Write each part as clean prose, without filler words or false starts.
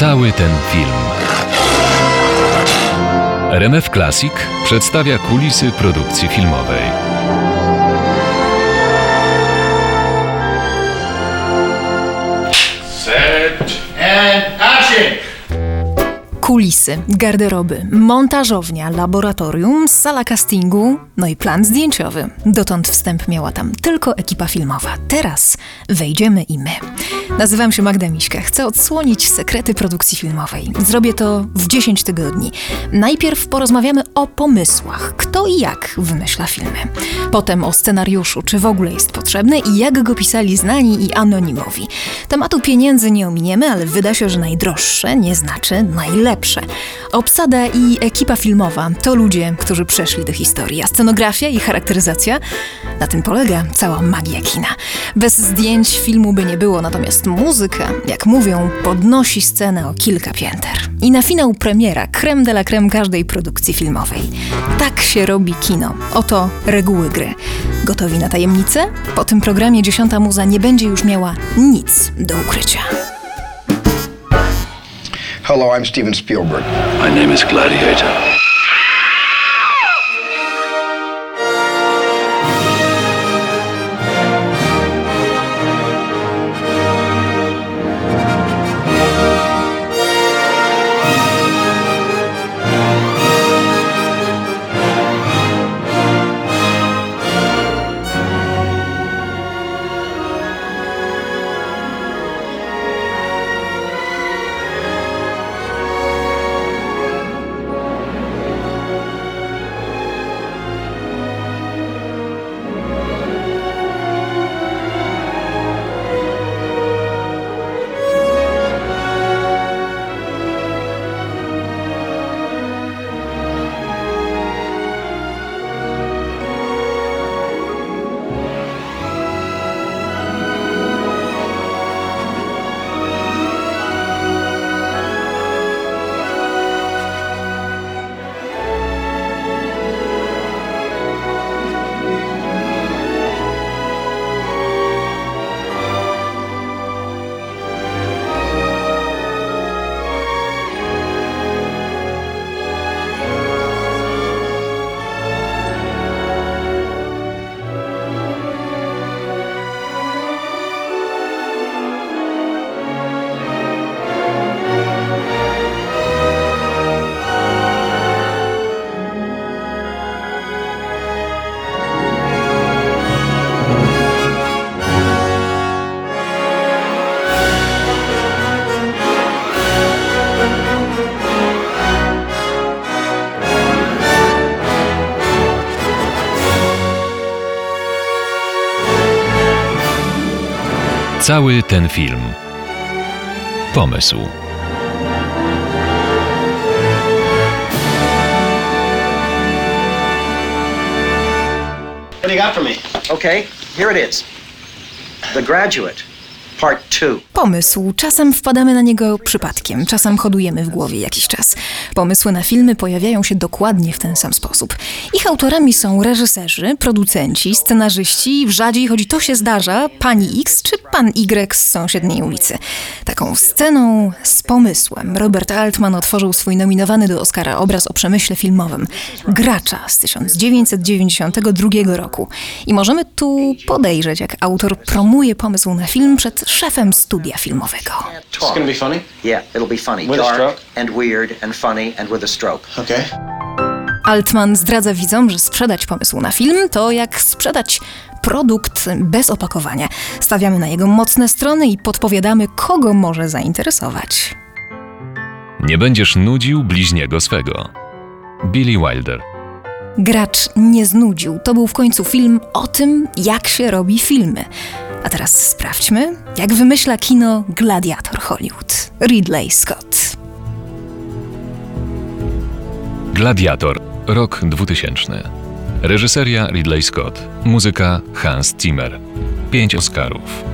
Cały ten film. RMF Classic przedstawia kulisy produkcji filmowej. Set and action! Kulisy, garderoby, montażownia, laboratorium, sala castingu, no i plan zdjęciowy. Dotąd wstęp miała tam tylko ekipa filmowa. Teraz wejdziemy i my. Nazywam się Magda Miśka. Chcę odsłonić sekrety produkcji filmowej. Zrobię to w 10 tygodni. Najpierw porozmawiamy o pomysłach. Kto i jak wymyśla filmy. Potem o scenariuszu, czy w ogóle jest potrzebny i jak go pisali znani i anonimowi. Tematu pieniędzy nie ominiemy, ale wyda się, że najdroższe nie znaczy najlepsze. Obsada i ekipa filmowa to ludzie, którzy przeszli do historii, a scenografia i charakteryzacja? Na tym polega cała magia kina. Bez zdjęć filmu by nie było, natomiast muzyka, jak mówią, podnosi scenę o kilka pięter. I na finał premiera, crème de la crème każdej produkcji filmowej. Tak się robi kino. Oto reguły gry. Gotowi na tajemnicę? Po tym programie 10. Muza nie będzie już miała nic do ukrycia. Hello, I'm Steven Spielberg. My name is Gladiator. Cały ten film. Pomysł. What do you got for me? Okay, here it is. The Graduate. Pomysł. Czasem wpadamy na niego przypadkiem, czasem hodujemy w głowie jakiś czas. Pomysły na filmy pojawiają się dokładnie w ten sam sposób. Ich autorami są reżyserzy, producenci, scenarzyści, rzadziej, choć to się zdarza, pani X czy pan Y z sąsiedniej ulicy. Taką sceną z pomysłem Robert Altman otworzył swój nominowany do Oscara obraz o przemyśle filmowym Gracza z 1992 roku. I możemy tu podejrzeć, jak autor promuje pomysł na film przed szefem studia filmowego. It's gonna be funny? Yeah, it'll be funny. With a stroke? And weird and funny and with a stroke. Okay. Altman zdradza widzom, że sprzedać pomysł na film to jak sprzedać produkt bez opakowania. Stawiamy na jego mocne strony i podpowiadamy, kogo może zainteresować. Nie będziesz nudził bliźniego swego. Billy Wilder. Gracz nie znudził. To był w końcu film o tym, jak się robi filmy. A teraz sprawdźmy, jak wymyśla kino gladiator Hollywood. Ridley Scott. Gladiator, rok 2000. Reżyseria Ridley Scott. Muzyka Hans Zimmer. 5 Oscarów.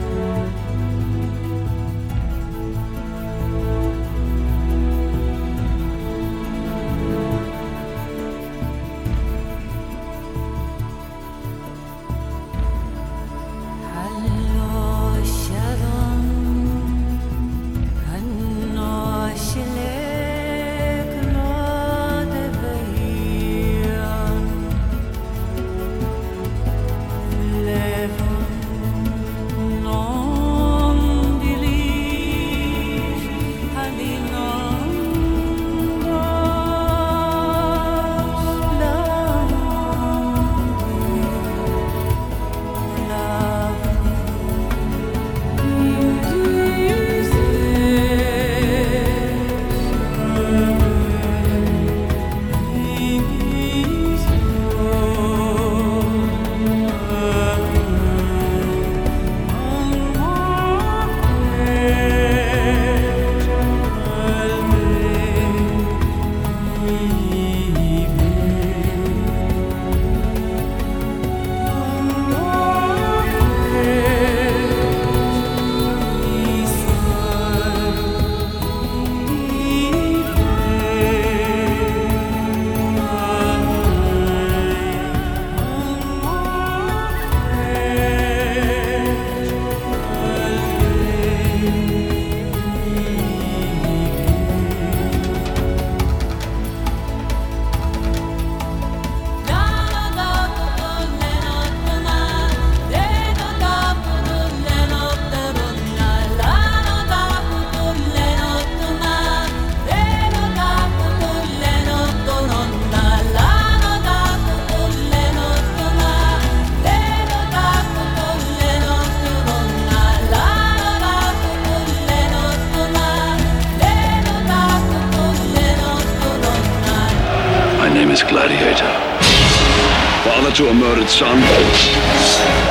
Father to a murdered son,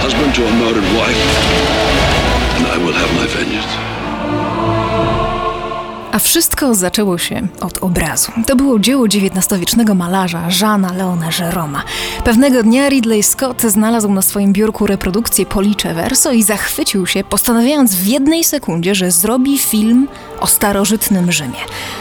husband to a murdered wife, and I will have my vengeance. A wszystko zaczęło się od obrazu. To było dzieło XIX-wiecznego malarza Jeana Leona Jeroma. Pewnego dnia Ridley Scott znalazł na swoim biurku reprodukcję Police Verso i zachwycił się, postanawiając w jednej sekundzie, że zrobi film o starożytnym Rzymie.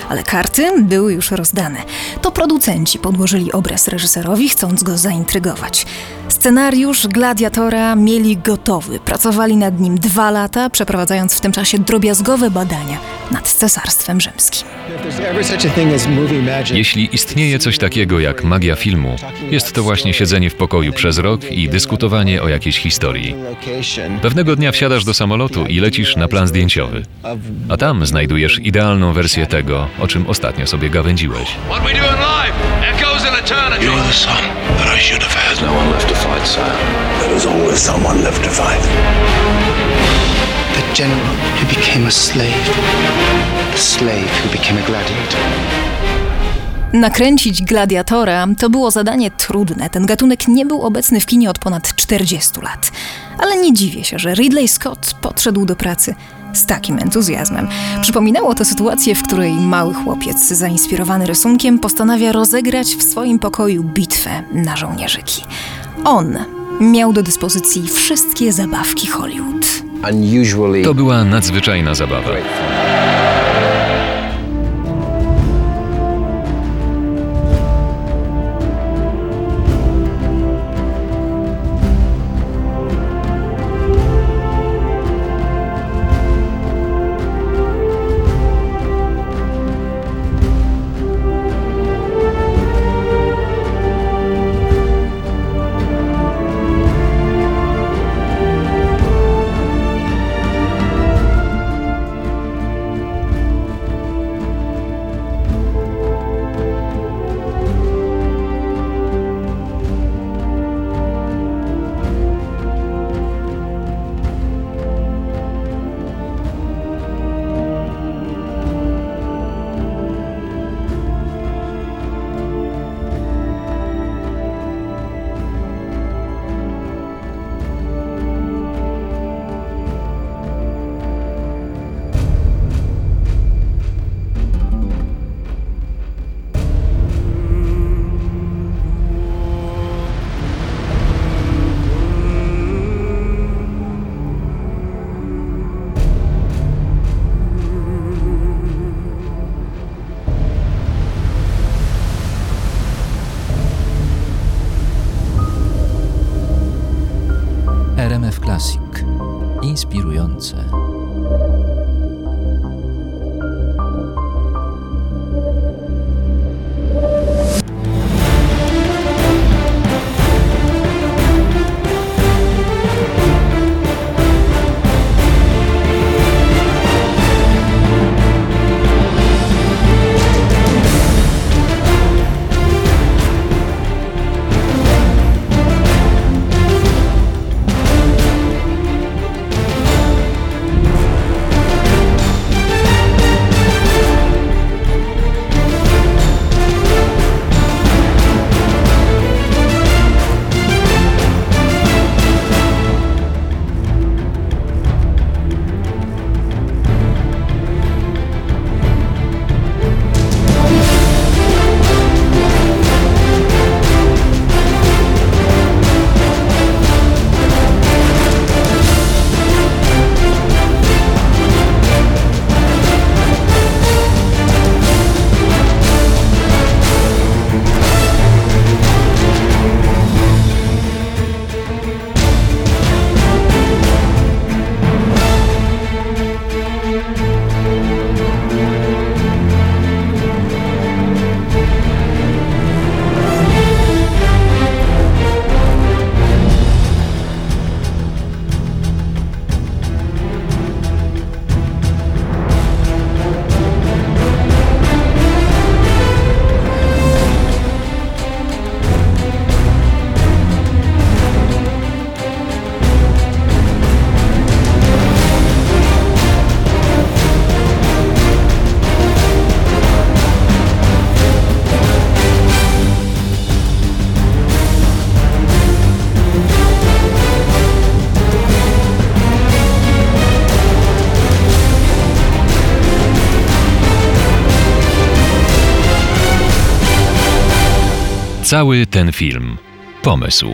Ale karty były już rozdane. To producenci podłożyli obraz reżyserowi, chcąc go zaintrygować. Scenariusz Gladiatora mieli gotowy. Pracowali nad nim 2 lata, przeprowadzając w tym czasie drobiazgowe badania nad Cesarstwem Rzymskim. Jeśli istnieje coś takiego jak magia filmu, jest to właśnie siedzenie w pokoju przez rok i dyskutowanie o jakiejś historii. Pewnego dnia wsiadasz do samolotu i lecisz na plan zdjęciowy, a tam znajdujesz idealną wersję tego, o czym ostatnio sobie gawędziłeś. The general who became a slave. The slave who became a gladiator. Nakręcić Gladiatora to było zadanie trudne. Ten gatunek nie był obecny w kinie od ponad 40 lat. Ale nie dziwię się, że Ridley Scott podszedł do pracy z takim entuzjazmem. Przypominało to sytuację, w której mały chłopiec zainspirowany rysunkiem postanawia rozegrać w swoim pokoju bitwę na żołnierzyki. On miał do dyspozycji wszystkie zabawki Hollywood. To była nadzwyczajna zabawa. RMF Classic. Inspirujące. Cały ten film. Pomysł.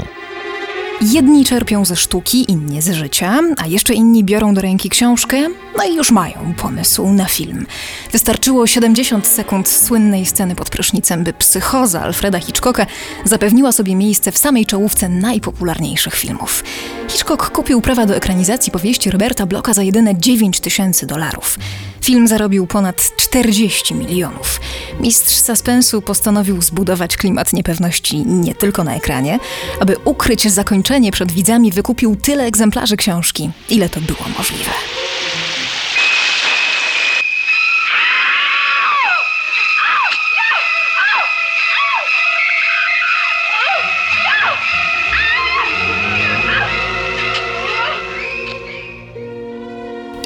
Jedni czerpią ze sztuki, inni z życia, a jeszcze inni biorą do ręki książkę, no i już mają pomysł na film. Wystarczyło 70 sekund słynnej sceny pod prysznicem, by Psychoza Alfreda Hitchcocka zapewniła sobie miejsce w samej czołówce najpopularniejszych filmów. Hitchcock kupił prawa do ekranizacji powieści Roberta Bloka za jedyne $9,000. Film zarobił ponad 40 milionów. Mistrz suspensu postanowił zbudować klimat niepewności nie tylko na ekranie. Aby ukryć zakończenie przed widzami, wykupił tyle egzemplarzy książki, ile to było możliwe.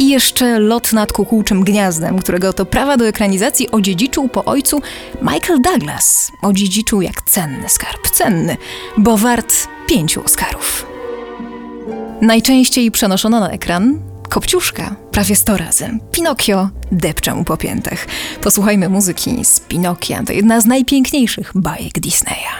I jeszcze Lot nad kukułczym gniazdem, którego to prawa do ekranizacji odziedziczył po ojcu Michael Douglas. Odziedziczył jak cenny skarb. Cenny, bo wart 5 Oscarów. Najczęściej przenoszono na ekran Kopciuszka prawie 100 razy. Pinokio depcze mu po piętach. Posłuchajmy muzyki z Pinokia. To jedna z najpiękniejszych bajek Disneya.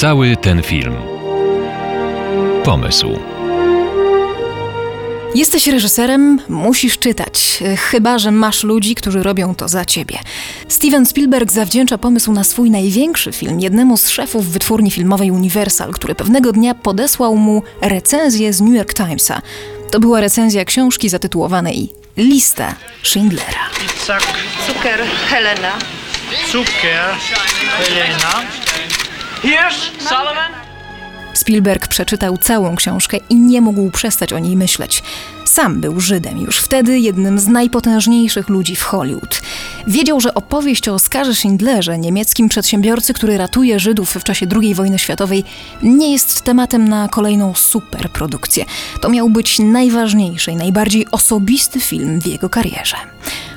Cały ten film. Pomysł. Jesteś reżyserem, musisz czytać, chyba że masz ludzi, którzy robią to za ciebie. Steven Spielberg zawdzięcza pomysł na swój największy film jednemu z szefów wytwórni filmowej Universal, który pewnego dnia podesłał mu recenzję z New York Timesa. To była recenzja książki zatytułowanej Lista Schindlera. Cukier Helena. Cukier Helena. Hirsch Solomon. Spielberg przeczytał całą książkę i nie mógł przestać o niej myśleć. Sam był Żydem, już wtedy jednym z najpotężniejszych ludzi w Hollywood. Wiedział, że opowieść o Oskarze Schindlerze, niemieckim przedsiębiorcy, który ratuje Żydów w czasie II wojny światowej, nie jest tematem na kolejną superprodukcję. To miał być najważniejszy i najbardziej osobisty film w jego karierze.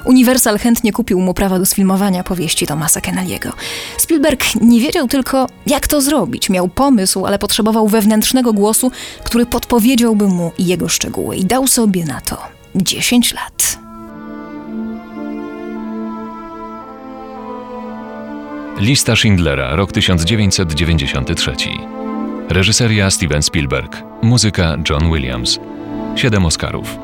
Universal chętnie kupił mu prawa do sfilmowania powieści Thomasa Kennelly'ego. Spielberg nie wiedział tylko, jak to zrobić. Miał pomysł, ale potrzebował wewnętrznego głosu, który podpowiedziałby mu jego szczegóły i dał sobie na to 10 lat. Lista Schindlera, rok 1993. Reżyseria Steven Spielberg. Muzyka John Williams. 7 Oscarów.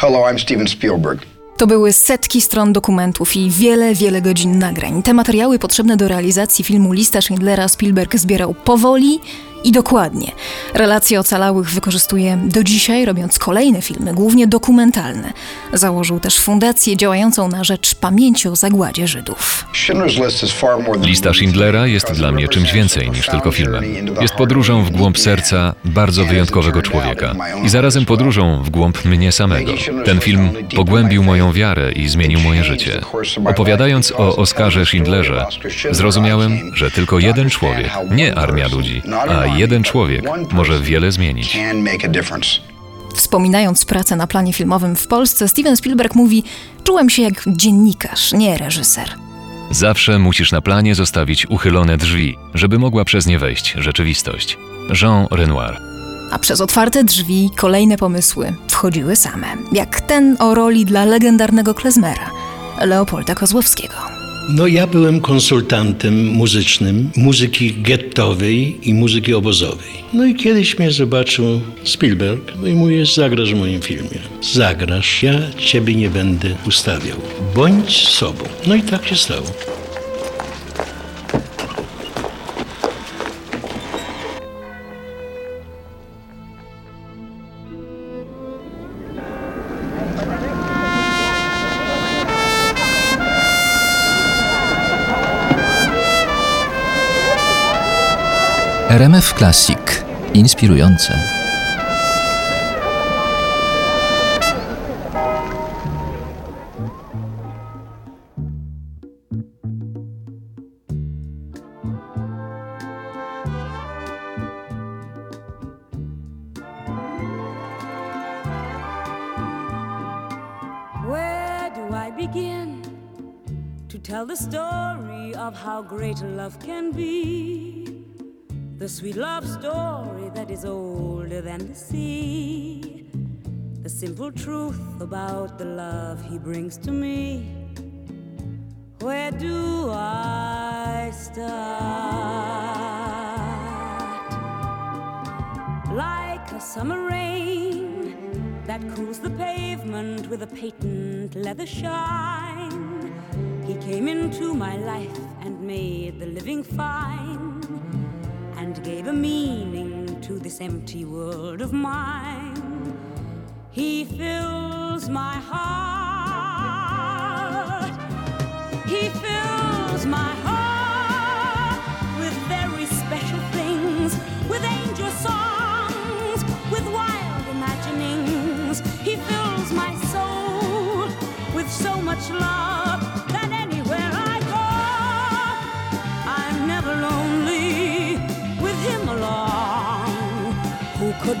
Hello, I'm Steven Spielberg. To były setki stron dokumentów i wiele godzin nagrań. Te materiały potrzebne do realizacji filmu Lista Schindlera Spielberg zbierał powoli i dokładnie. Relacje ocalałych wykorzystuje do dzisiaj, robiąc kolejne filmy, głównie dokumentalne. Założył też fundację działającą na rzecz pamięci o zagładzie Żydów. Lista Schindlera jest dla mnie czymś więcej niż tylko filmem. Jest podróżą w głąb serca bardzo wyjątkowego człowieka i zarazem podróżą w głąb mnie samego. Ten film pogłębił moją wiarę i zmienił moje życie. Opowiadając o Oskarze Schindlerze, zrozumiałem, że tylko jeden człowiek, nie armia ludzi, a jeden człowiek może wiele zmienić. Wspominając pracę na planie filmowym w Polsce, Steven Spielberg mówi: czułem się jak dziennikarz, nie reżyser. Zawsze musisz na planie zostawić uchylone drzwi, żeby mogła przez nie wejść rzeczywistość. Jean Renoir. A przez otwarte drzwi kolejne pomysły wchodziły same. Jak ten o roli dla legendarnego klezmera, Leopolda Kozłowskiego. No ja byłem konsultantem muzycznym, muzyki gettowej i muzyki obozowej. No i kiedyś mnie zobaczył Spielberg, no i mówi: zagrasz w moim filmie. Zagrasz, ja ciebie nie będę ustawiał. Bądź sobą. No i tak się stało. RMF Classic. Inspirujące. begin to tell the story of how great love can be, the sweet love story that is older than the sea, the simple truth about the love he brings to me. Where do I start? Like a summer rain that cools the pavement with a patent leather shine, he came into my life and made the living fine, and gave a meaning to this empty world of mine. He fills my heart. He fills my heart with very special things, with angel songs, with wild imaginings. He fills my soul with so much love that anywhere I go, I'm never lonely with him along. Who could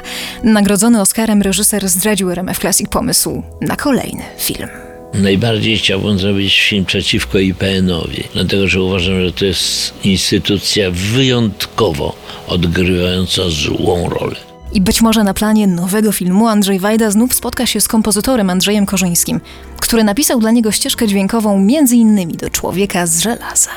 Nagrodzony Oscarem reżyser zdradził RMF Classic pomysł na kolejny film. Najbardziej chciałbym zrobić film przeciwko IPN-owi, dlatego że uważam, że to jest instytucja wyjątkowo odgrywająca złą rolę. I być może na planie nowego filmu Andrzej Wajda znów spotka się z kompozytorem Andrzejem Korzyńskim, który napisał dla niego ścieżkę dźwiękową m.in. do Człowieka z żelaza.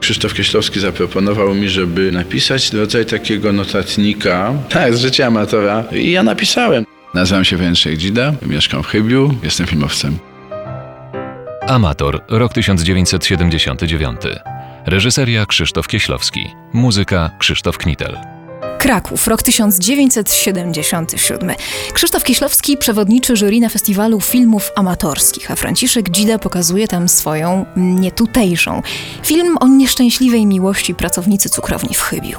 Krzysztof Kieślowski zaproponował mi, żeby napisać rodzaj takiego notatnika z życia amatora i ja napisałem. Nazywam się Franciszek Dzida, mieszkam w Chybiu, jestem filmowcem. Amator, rok 1979. Reżyseria Krzysztof Kieślowski, muzyka Krzysztof Knittel. Kraków, rok 1977. Krzysztof Kieślowski przewodniczy jury na festiwalu filmów amatorskich, a Franciszek Dzida pokazuje tam swoją nietutejszą. Film o nieszczęśliwej miłości pracownicy cukrowni w Chybiu.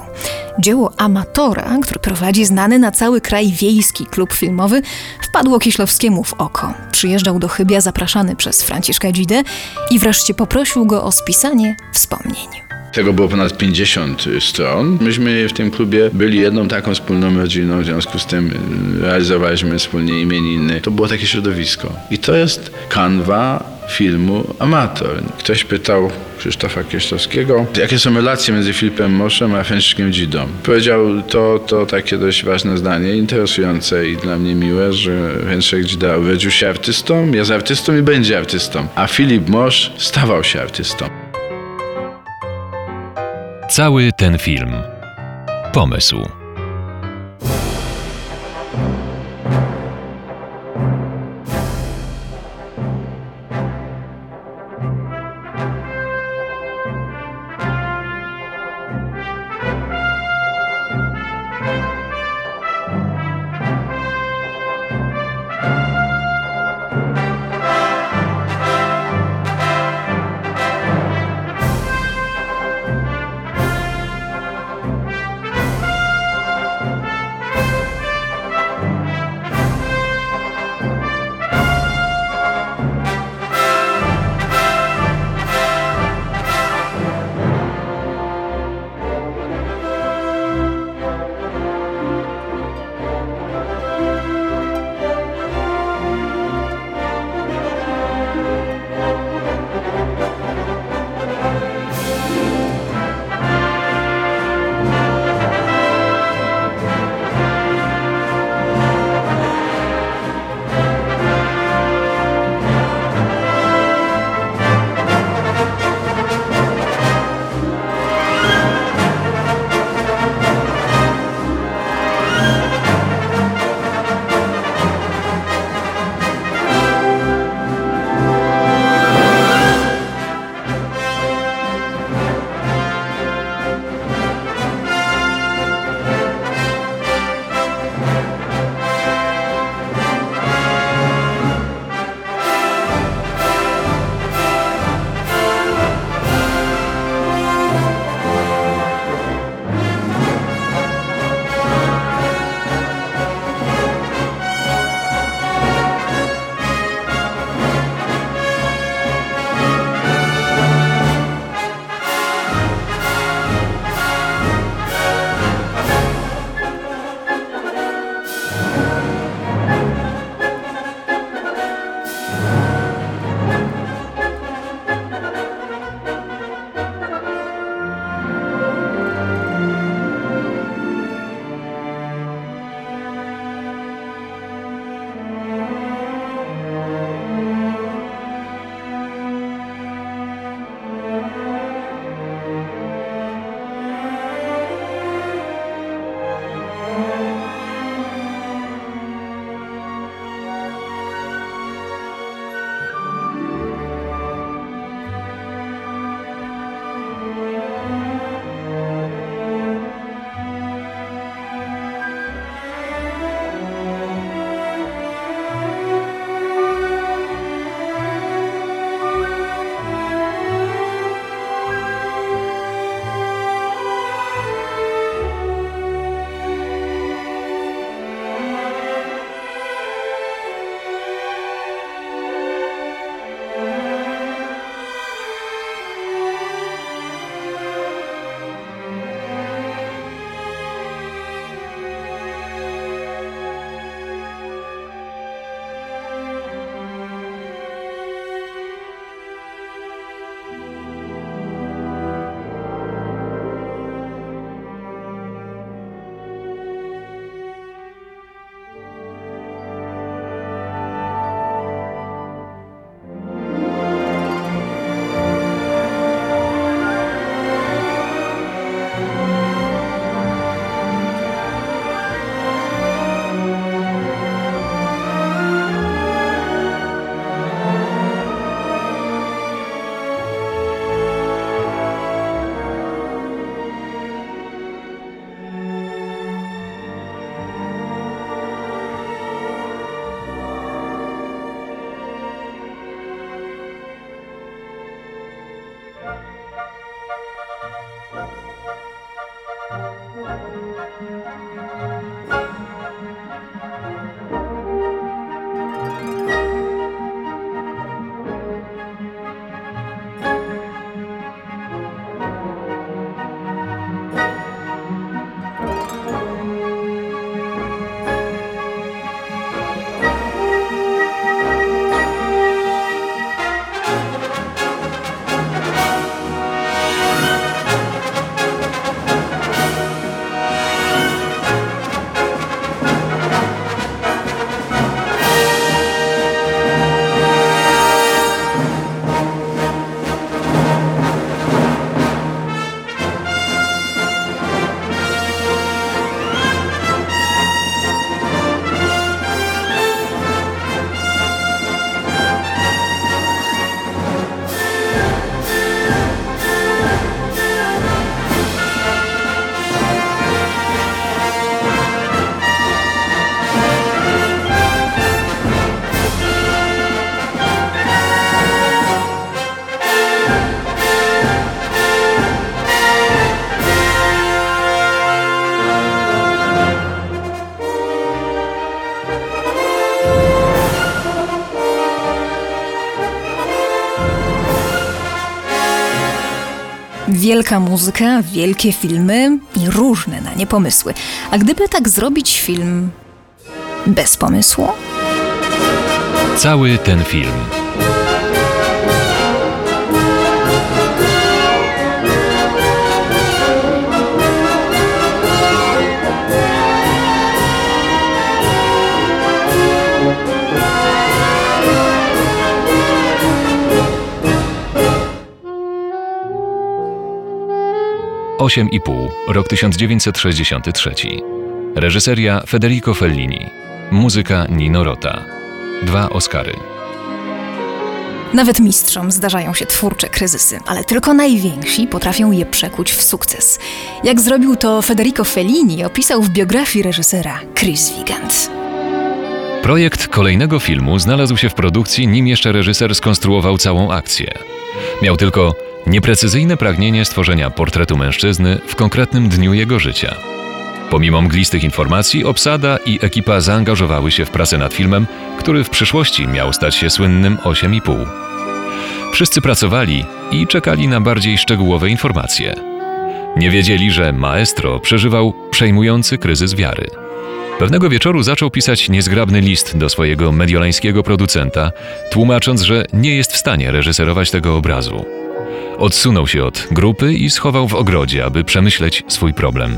Dzieło amatora, który prowadzi znany na cały kraj wiejski klub filmowy, wpadło Kieślowskiemu w oko. Przyjeżdżał do Chybia zapraszany przez Franciszka Dzidę i wreszcie poprosił go o spisanie wspomnień. Tego było ponad 50 stron. Myśmy w tym klubie byli jedną taką wspólną rodziną, w związku z tym realizowaliśmy wspólnie imieniny. To było takie środowisko. I to jest kanwa filmu Amator. Ktoś pytał Krzysztofa Kieślowskiego, jakie są relacje między Filipem Moszem a Franciszkiem Dzidą. Powiedział to takie dość ważne zdanie, interesujące i dla mnie miłe, że Franciszek Dzida urodził się artystą, jest artystą i będzie artystą, a Filip Mosz stawał się artystą. Cały ten film. Pomysł. Wielka muzyka, wielkie filmy i różne na nie pomysły. A gdyby tak zrobić film bez pomysłu? Cały ten film. Osiem i pół, rok 1963. Reżyseria Federico Fellini. Muzyka Nino Rota. 2 Oscary. Nawet mistrzom zdarzają się twórcze kryzysy, ale tylko najwięksi potrafią je przekuć w sukces. Jak zrobił to Federico Fellini, opisał w biografii reżysera Chris Wigand. Projekt kolejnego filmu znalazł się w produkcji, nim jeszcze reżyser skonstruował całą akcję. Miał tylko nieprecyzyjne pragnienie stworzenia portretu mężczyzny w konkretnym dniu jego życia. Pomimo mglistych informacji, obsada i ekipa zaangażowały się w pracę nad filmem, który w przyszłości miał stać się słynnym 8,5. Wszyscy pracowali i czekali na bardziej szczegółowe informacje. Nie wiedzieli, że maestro przeżywał przejmujący kryzys wiary. Pewnego wieczoru zaczął pisać niezgrabny list do swojego mediolańskiego producenta, tłumacząc, że nie jest w stanie reżyserować tego obrazu. Odsunął się od grupy i schował w ogrodzie, aby przemyśleć swój problem.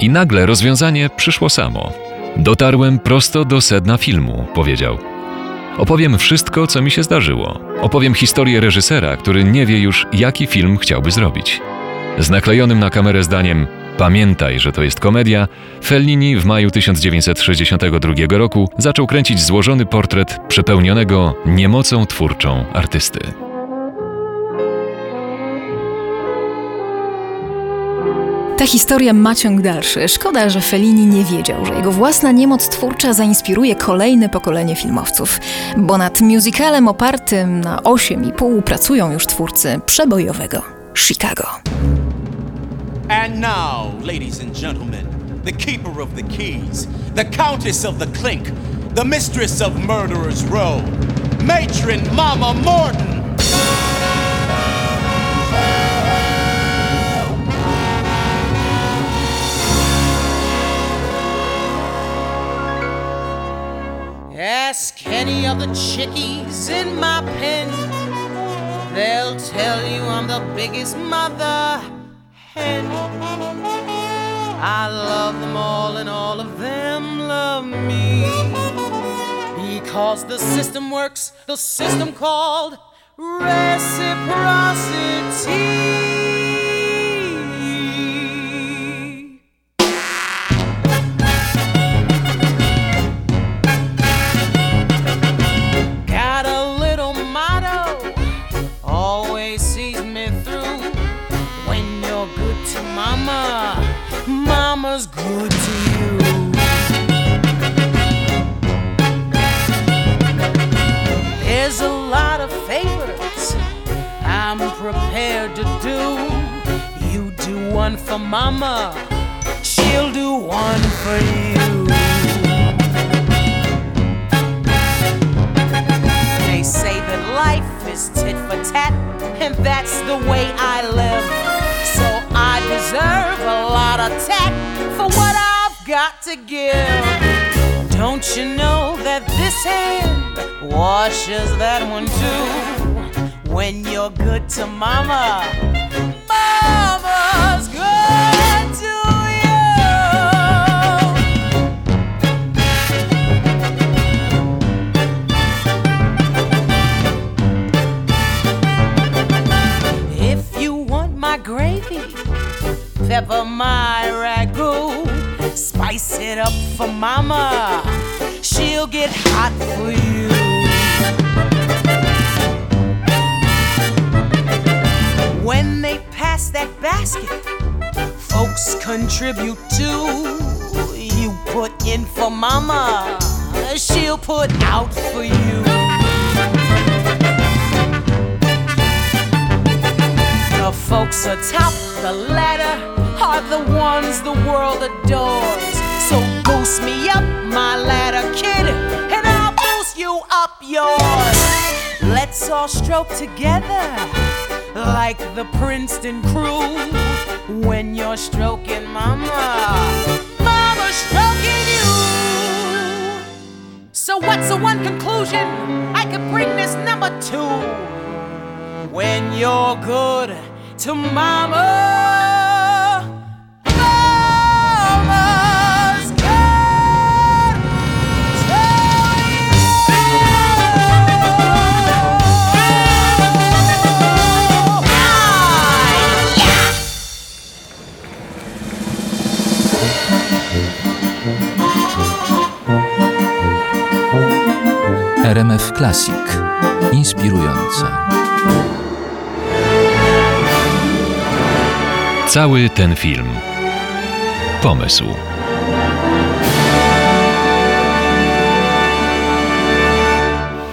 I nagle rozwiązanie przyszło samo. Dotarłem prosto do sedna filmu, powiedział. Opowiem wszystko, co mi się zdarzyło. Opowiem historię reżysera, który nie wie już, jaki film chciałby zrobić. Z naklejonym na kamerę zdaniem „Pamiętaj, że to jest komedia”, Fellini w maju 1962 roku zaczął kręcić złożony portret przepełnionego niemocą twórczą artysty. Ta historia ma ciąg dalszy. Szkoda, że Fellini nie wiedział, że jego własna niemoc twórcza zainspiruje kolejne pokolenie filmowców. Bo nad musicalem opartym na 8,5 pracują już twórcy przebojowego Chicago. And now, ladies and gentlemen, the keeper of the keys, the countess of the clink, the mistress of Murderer's Row, matron Mama Morton. Ask any of the chickies in my pen, they'll tell you I'm the biggest mother hen. I love them all and all of them love me, because the system works, the system called reciprocity. Mama's good to you. There's a lot of favors I'm prepared to do. You do one for Mama, she'll do one for you. They say that life is tit for tat, and that's the way I live. I deserve a lot of tact for what I've got to give. Don't you know that this hand washes that one too? When you're good to Mama, Mama's good to you. If you want my gravy, pepper my ragu, spice it up for Mama, she'll get hot for you. When they pass that basket, folks contribute too. You put in for Mama, she'll put out for you. The folks atop the ladder are the ones the world adores. So boost me up my ladder, kid, and I'll boost you up yours. Let's all stroke together like the Princeton crew when you're stroking mama, mama stroking you. So what's the one conclusion I could bring this number to? When you're good to mama, RMF Classic. Inspirujące. Cały ten film. Pomysł.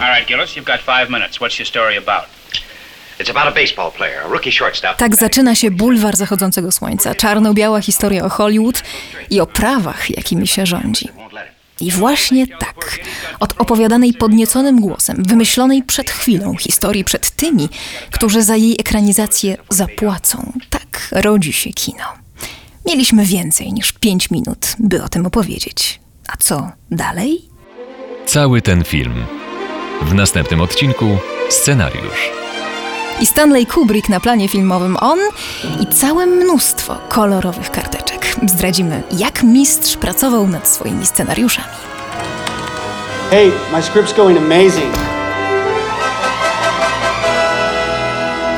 All right, Gillis, you've got 5 minutes. What's your story about? It's about a baseball player, a rookie shortstop. Tak zaczyna się bulwar zachodzącego słońca. Czarno-biała historia o Hollywood i o prawach, jakimi się rządzi. I właśnie tak, od opowiadanej podnieconym głosem, wymyślonej przed chwilą historii przed tymi, którzy za jej ekranizację zapłacą, tak rodzi się kino. Mieliśmy więcej niż 5 minut, by o tym opowiedzieć. A co dalej? Cały ten film. W następnym odcinku scenariusz. I Stanley Kubrick na planie filmowym, on i całe mnóstwo kolorowych karteczek. Zdradzimy, jak mistrz pracował nad swoimi scenariuszami. Hey, my script's going amazing.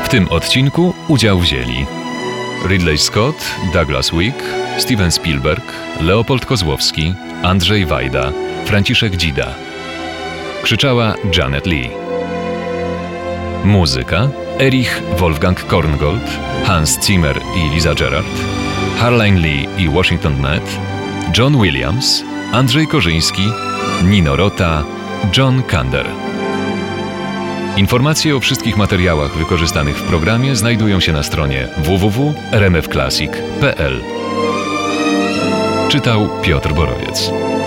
W tym odcinku udział wzięli Ridley Scott, Douglas Wick, Steven Spielberg, Leopold Kozłowski, Andrzej Wajda, Franciszek Dzida. Krzyczała Janet Leigh. Muzyka Erich Wolfgang Korngold, Hans Zimmer i Lisa Gerrard, Harlan Lee i Washington Ned, John Williams, Andrzej Korzyński, Nino Rota, John Kander. Informacje o wszystkich materiałach wykorzystanych w programie znajdują się na stronie www.rmfclassic.pl. Czytał Piotr Borowiec.